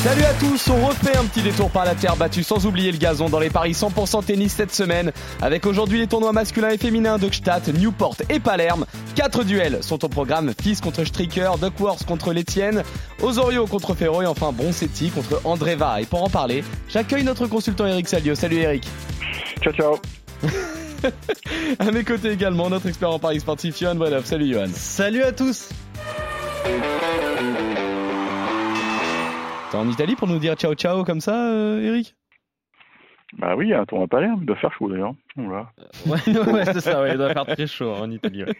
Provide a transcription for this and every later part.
Salut à tous, on refait un petit détour par la terre battue sans oublier le gazon dans les paris 100% tennis cette semaine avec aujourd'hui les tournois masculins et féminins de Gstaad, Newport et Palerme. 4 duels sont au programme, Fils contre Stricker, Duckworth contre Lestienne, Osorio contre Ferro et enfin Bronzetti contre Andreeva. Et pour en parler, j'accueille notre consultant Eric Salliot. Salut Eric. Ciao ciao. À mes côtés également, notre expert en paris sportif Yohan Bredow. Salut Yohan. Salut à tous. T'es en Italie pour nous dire ciao ciao comme ça, Eric ? Bah oui, à tournoi à Palerme, il doit faire chaud d'ailleurs. Voilà. Ouais, c'est ça, ouais, il doit faire très chaud en Italie. Ouais.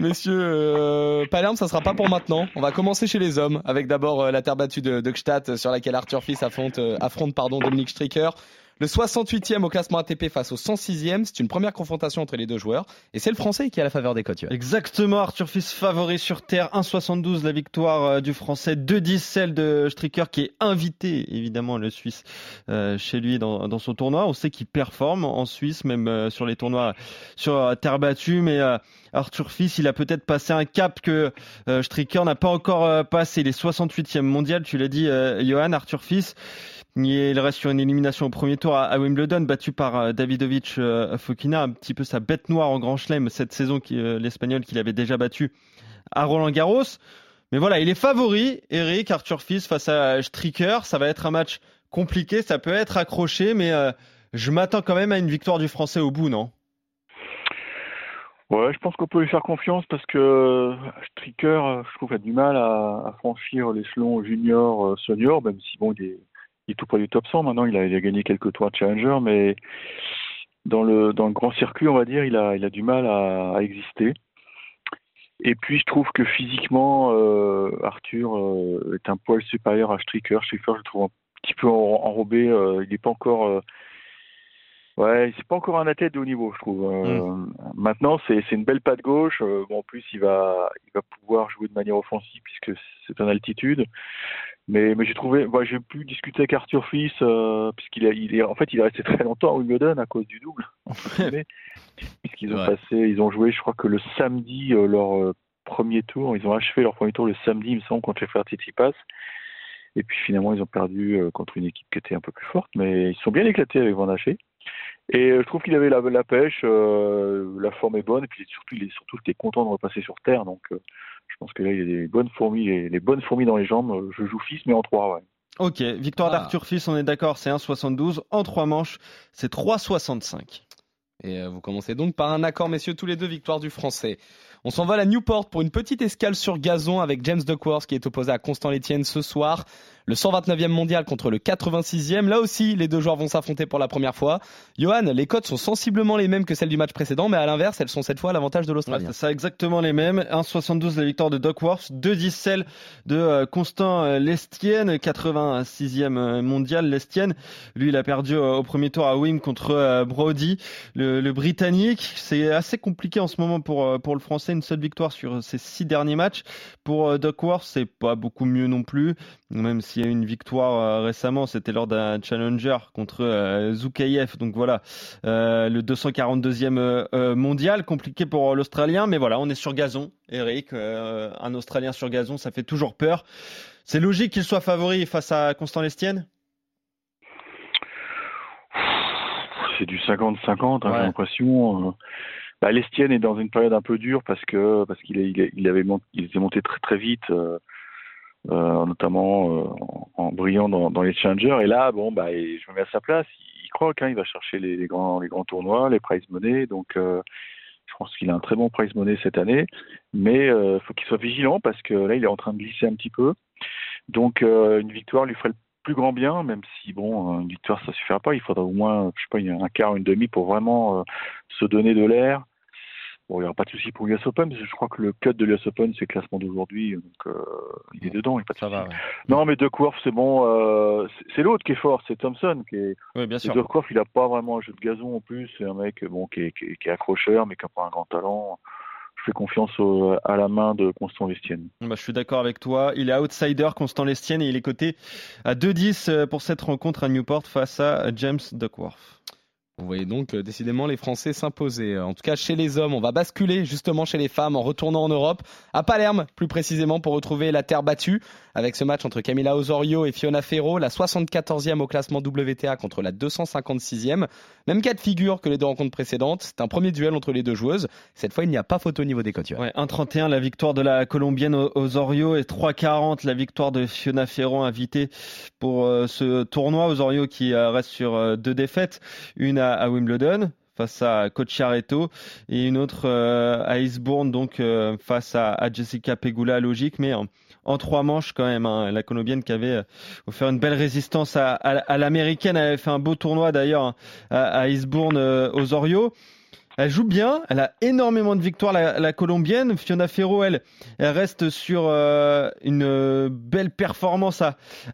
Messieurs, Palerme, ça sera pas pour maintenant. On va commencer chez les hommes, avec d'abord la terre battue de Gstaad, sur laquelle Arthur Fils affronte Dominique Stricker. Le 68e au classement ATP face au 106e, c'est une première confrontation entre les deux joueurs. Et c'est le Français qui a la faveur des cotes. Exactement, Arthur Fils favori sur terre, 1,72 la victoire du Français, 2,10 celle de Stricker qui est invité, évidemment, le Suisse chez lui dans son tournoi. On sait qu'il performe en Suisse, même sur les tournois sur terre battue. Mais Arthur Fils, il a peut-être passé un cap que Stricker n'a pas encore passé. Il est 68e mondial, tu l'as dit, Johan, Arthur Fils. Il reste sur une élimination au premier tour à Wimbledon, battu par Davidovich Fokina, un petit peu sa bête noire en Grand Chelem cette saison, l'Espagnol qu'il avait déjà battu à Roland-Garros. Mais voilà, il est favori, Eric, Arthur Fils face à Stricker. Ça va être un match compliqué, ça peut être accroché, mais je m'attends quand même à une victoire du Français au bout, non ? Ouais, je pense qu'on peut lui faire confiance parce que Stricker, je trouve, a du mal à franchir l'échelon junior-senior, même si bon, il est tout près du top 100 maintenant, il a gagné quelques tours de Challenger, mais dans le grand circuit, on va dire, il a du mal à exister. Et puis je trouve que physiquement, Arthur est un poil supérieur à Stricker. Stricker, je le trouve un petit peu enrobé, il n'est pas encore... c'est pas encore un athlète de haut niveau, je trouve. Maintenant, c'est une belle patte gauche. En plus, il va pouvoir jouer de manière offensive puisque c'est en altitude. Mais j'ai pu discuter avec Arthur Fils puisqu'il est en fait, il est resté très longtemps à Wimbledon à cause du double. Puisqu'ils ont joué, je crois que le samedi leur premier tour, ils ont achevé leur premier tour le samedi, il me semble, contre les frères Tsitsipas. Et puis finalement, ils ont perdu contre une équipe qui était un peu plus forte, mais ils sont bien éclatés avec Van Haché. Et je trouve qu'il avait la pêche, la forme est bonne, et puis surtout il était content de repasser sur terre, donc je pense que là il y a des bonnes fourmis, les bonnes fourmis dans les jambes. Je joue Fils mais en 3, ouais. Ok, victoire d'Arthur Fils, on est d'accord, c'est 1,72, en 3 manches, c'est 3,65. Et vous commencez donc par un accord, messieurs, tous les deux, victoire du Français. On s'envole à Newport pour une petite escale sur gazon avec James Duckworth qui est opposé à Constant Lestienne ce soir. Le 129e mondial contre le 86e. Là aussi, les deux joueurs vont s'affronter pour la première fois. Johan, les cotes sont sensiblement les mêmes que celles du match précédent, mais à l'inverse, elles sont cette fois à l'avantage de l'Australien. C'est ça, exactement les mêmes. 1,72 la victoire de Duckworth, 2,10 celle de Constant Lestienne, 86e mondial. Lestienne, lui, il a perdu au premier tour à Wim contre Brody, le Britannique. C'est assez compliqué en ce moment pour le Français. Une seule victoire sur ces 6 derniers matchs. Pour Duckworth, c'est pas beaucoup mieux non plus, même s'il y a eu une victoire récemment, c'était lors d'un challenger contre Zoukayev. Donc voilà, le 242e mondial, compliqué pour l'Australien. Mais voilà, on est sur gazon, Eric. Un Australien sur gazon, ça fait toujours peur. C'est logique qu'il soit favori face à Constant Lestienne ? C'est du 50-50, hein, ouais. J'ai l'impression... Lestienne est dans une période un peu dure parce qu'il était monté très très vite, notamment en brillant dans les challengers. Et là, je me mets à sa place. Il croque, hein, il va chercher les grands tournois, les prize money. Donc, je pense qu'il a un très bon prize money cette année. Mais faut qu'il soit vigilant parce que là, il est en train de glisser un petit peu. Donc, une victoire lui ferait le plus grand bien, même si une victoire ça suffira pas, il faudra au moins un quart, une demi pour vraiment se donner de l'air. Bon, il n'y aura pas de souci pour l'US Open, parce que je crois que le cut de l'US Open c'est le classement d'aujourd'hui, donc il est dedans, il n'y a pas de souci. Va, ouais. Non mais Duckworth c'est bon, c'est l'autre qui est fort, c'est Thompson qui est. Oui, bien sûr. Duckworth il n'a pas vraiment un jeu de gazon en plus, c'est un mec qui est accrocheur mais qui n'a pas un grand talent. Je fais confiance à la main de Constant Lestienne. Bah, je suis d'accord avec toi. Il est outsider, Constant Lestienne, et il est coté à 2,10 pour cette rencontre à Newport face à James Duckworth. Vous voyez donc décidément les Français s'imposer. En tout cas, chez les hommes, on va basculer justement chez les femmes en retournant en Europe, à Palerme plus précisément, pour retrouver la terre battue. Avec ce match entre Camila Osorio et Fiona Ferro, la 74e au classement WTA contre la 256e. Même cas de figure que les deux rencontres précédentes, c'est un premier duel entre les deux joueuses. Cette fois, il n'y a pas photo au niveau des cotures. Ouais, 1,31 la victoire de la Colombienne Osorio et 3,40 la victoire de Fiona Ferro, invitée pour ce tournoi. Osorio qui reste sur deux défaites, une à Wimbledon face à Kocharetto et une autre à Eastbourne, donc face à Jessica Pegula, logique, mais en trois manches quand même, hein. La Colombienne qui avait offert une belle résistance à l'américaine, elle avait fait un beau tournoi d'ailleurs, hein, à Eastbourne, Osorio. Elle joue bien, elle a énormément de victoires, la Colombienne. Fiona Ferro, elle reste sur une belle performance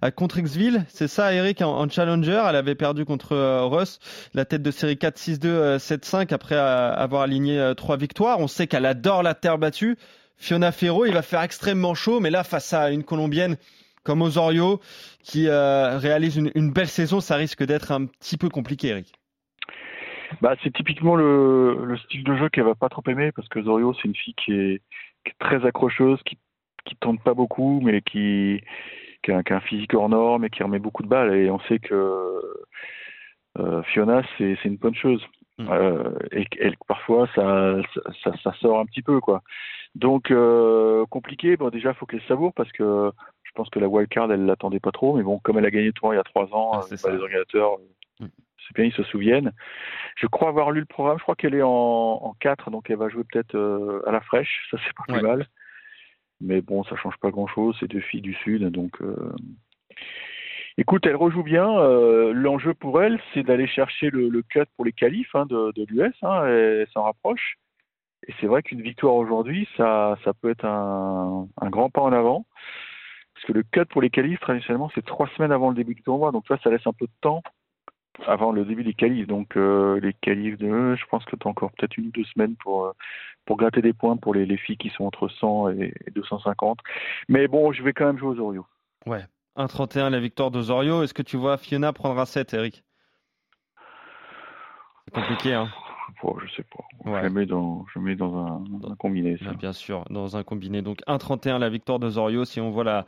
à Contrexville. C'est ça, Eric, en challenger. Elle avait perdu contre Russ, la tête de série 4-6-2, 7-5, après avoir aligné 3 victoires. On sait qu'elle adore la terre battue. Fiona Ferro, il va faire extrêmement chaud, mais là, face à une Colombienne comme Osorio, qui réalise une belle saison, ça risque d'être un petit peu compliqué, Eric. Bah, c'est typiquement le style de jeu qu'elle va pas trop aimer, parce que Zorio, c'est une fille qui est très accrocheuse, qui tente pas beaucoup, mais qui a un physique hors norme et qui remet beaucoup de balles. Et on sait que Fiona, c'est une puncheuse. Et elle, parfois, ça sort un petit peu, quoi. Donc, compliqué. Bon, déjà, faut qu'elle savoure, parce que je pense que la wildcard, elle l'attendait pas trop. Mais bon, comme elle a gagné le tournoi il y a 3 ans, les organisateurs... C'est bien, ils se souviennent. Je crois avoir lu le programme. Je crois qu'elle est en 4, donc elle va jouer peut-être à la fraîche. Ça, c'est pas plus mal. Mais bon, ça change pas grand-chose. C'est deux filles du Sud. Donc, écoute, elle rejoue bien. L'enjeu pour elle, c'est d'aller chercher le cut pour les qualifs, hein, de l'US. Hein, elle s'en rapproche. Et c'est vrai qu'une victoire aujourd'hui, ça peut être un grand pas en avant. Parce que le cut pour les qualifs, traditionnellement, c'est 3 semaines avant le début du tournoi. Donc, ça laisse un peu de temps avant le début des qualifs, donc les qualifs de, je pense que tu as encore peut-être 1 ou 2 semaines pour gratter des points pour les filles qui sont entre 100 et 250. Mais bon, je vais quand même jouer aux Osorio. Ouais, 1,31 la victoire d'Osorio. Est-ce que tu vois Fiona prendre un 7, Eric? C'est compliqué, hein. Bon, je sais pas. Ouais. Je mets dans un combiné. Ça. Bien sûr, dans un combiné. Donc 1,31 la victoire d'Osorio. Si on voit la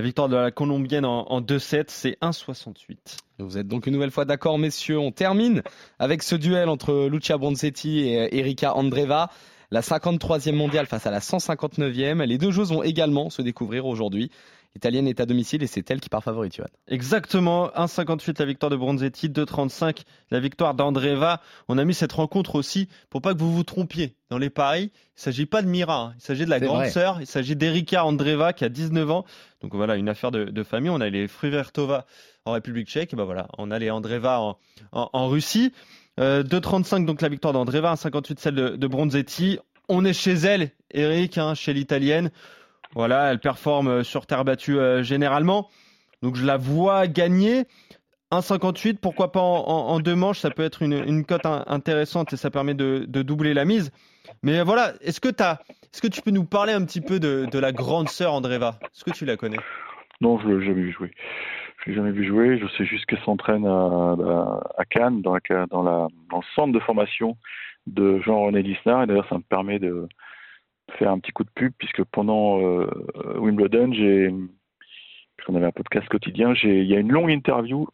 victoire de la Colombienne en 2-7, c'est 1,68. Vous êtes donc une nouvelle fois d'accord, messieurs. On termine avec ce duel entre Lucia Bronzetti et Erika Andreeva. La 53e mondiale face à la 159e. Les deux joueuses vont également se découvrir aujourd'hui. L'Italienne est à domicile et c'est elle qui part favorite, Yohan. Exactement, 1,58 la victoire de Bronzetti, 2,35 la victoire d'Andreeva. On a mis cette rencontre aussi pour pas que vous vous trompiez dans les paris. Il ne s'agit pas de Mira, hein. Il s'agit de la grande sœur. Il s'agit d'Erika Andreeva qui a 19 ans. Donc voilà, une affaire de famille. On a les Fruvertova en République tchèque. Et ben voilà, on a les Andreeva en Russie. 2,35 donc la victoire d'Andreeva, 1,58 celle de Bronzetti. On est chez elle, Eric, hein, chez l'Italienne. Voilà, elle performe sur terre battue généralement. Donc je la vois gagner. 1,58, pourquoi pas en 2 manches, ça peut être une cote intéressante et ça permet de doubler la mise. Mais voilà, est-ce que tu peux nous parler un petit peu de la grande sœur Andreeva? Est-ce que tu la connais? Non, je ne l'ai jamais vu jouer. Je l'ai jamais vu jouer. Je sais juste qu'elle s'entraîne à Cannes, dans le centre de formation de Jean-René Lisnard. Et d'ailleurs, ça me permet de faire un petit coup de pub, puisque pendant Wimbledon, puisqu'on avait un podcast quotidien, il y a une longue interview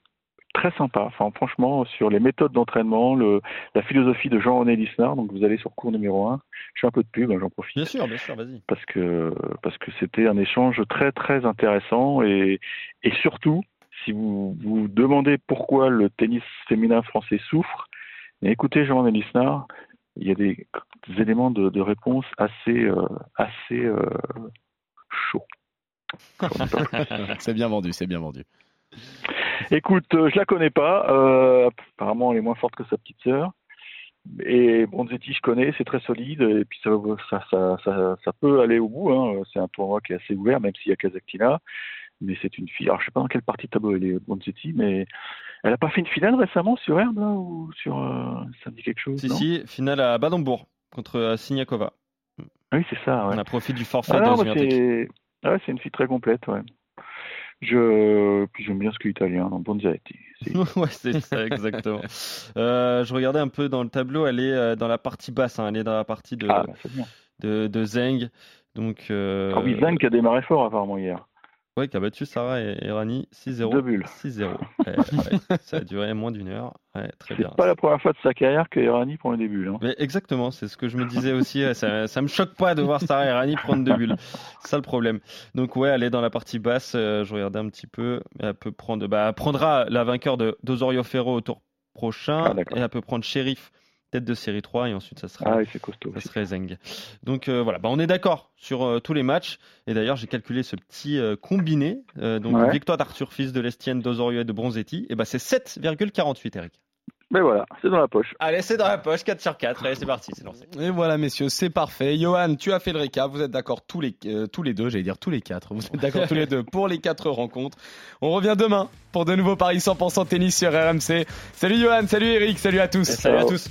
très sympa, enfin franchement, sur les méthodes d'entraînement, la philosophie de Jean-René Lisnard. Donc vous allez sur cours numéro 1. Je fais un peu de pub, hein, j'en profite. Bien sûr, vas-y. Parce que c'était un échange très très intéressant, et surtout, si vous demandez pourquoi le tennis féminin français souffre, écoutez Jean-René Lisnard. Il y a des éléments de réponse assez chauds. C'est bien vendu. Écoute, je la connais pas. Apparemment, elle est moins forte que sa petite sœur. Et Bronzetti, je connais, c'est très solide. Et puis ça peut aller au bout. Hein. C'est un tournoi qui est assez ouvert, même s'il y a Casactina. Mais c'est une fille. Alors je sais pas dans quelle partie de tableau elle est, Bronzetti, mais elle a pas fait une finale récemment sur herbe là, ou sur ça me dit quelque chose. Si, finale à Baden-Bourg contre Signakova. Oui, c'est ça. Ouais. On a profité du forfait c'est une fille très complète, ouais. Puis j'aime bien ce que l'italien, donc Bronzetti. Ouais, c'est ça, exactement. Je regardais un peu dans le tableau, elle est dans la partie basse, hein, elle est dans la partie de Zeng. Donc, Zeng qui a démarré fort apparemment hier. Oui, qui a battu Sarah Irani 6-0. Deux bulles. 6-0. Ça a duré moins d'une heure. Ouais, très bien. C'est pas la première fois de sa carrière que Irani prend des bulles. Hein. Mais exactement, c'est ce que je me disais aussi. Ça me choque pas de voir Sarah Irani prendre deux bulles. C'est ça le problème. Donc ouais, elle est dans la partie basse. Je regardais un petit peu. Elle peut prendre. Elle prendra la vainqueur d'Osorio Ferro au tour prochain. Ah, et elle peut prendre Sheriff. Tête de série 3 et ensuite ça serait Zeng. Donc voilà, on est d'accord sur tous les matchs et d'ailleurs j'ai calculé ce petit combiné victoire d'Arthur Fils, de Lestienne, d'Osorio et de Bronzetti et c'est 7,48 Eric. Mais voilà, c'est dans la poche. Allez, c'est dans la poche, 4/4. Allez, c'est parti, c'est lancé. Et voilà, messieurs, c'est parfait. Yohan, tu as fait le récap. Vous êtes d'accord tous les quatre. Vous êtes d'accord tous les deux pour les 4 rencontres. On revient demain pour de nouveaux paris 100% tennis sur RMC. Salut Yohan, salut Eric, salut à tous. Et salut à tous.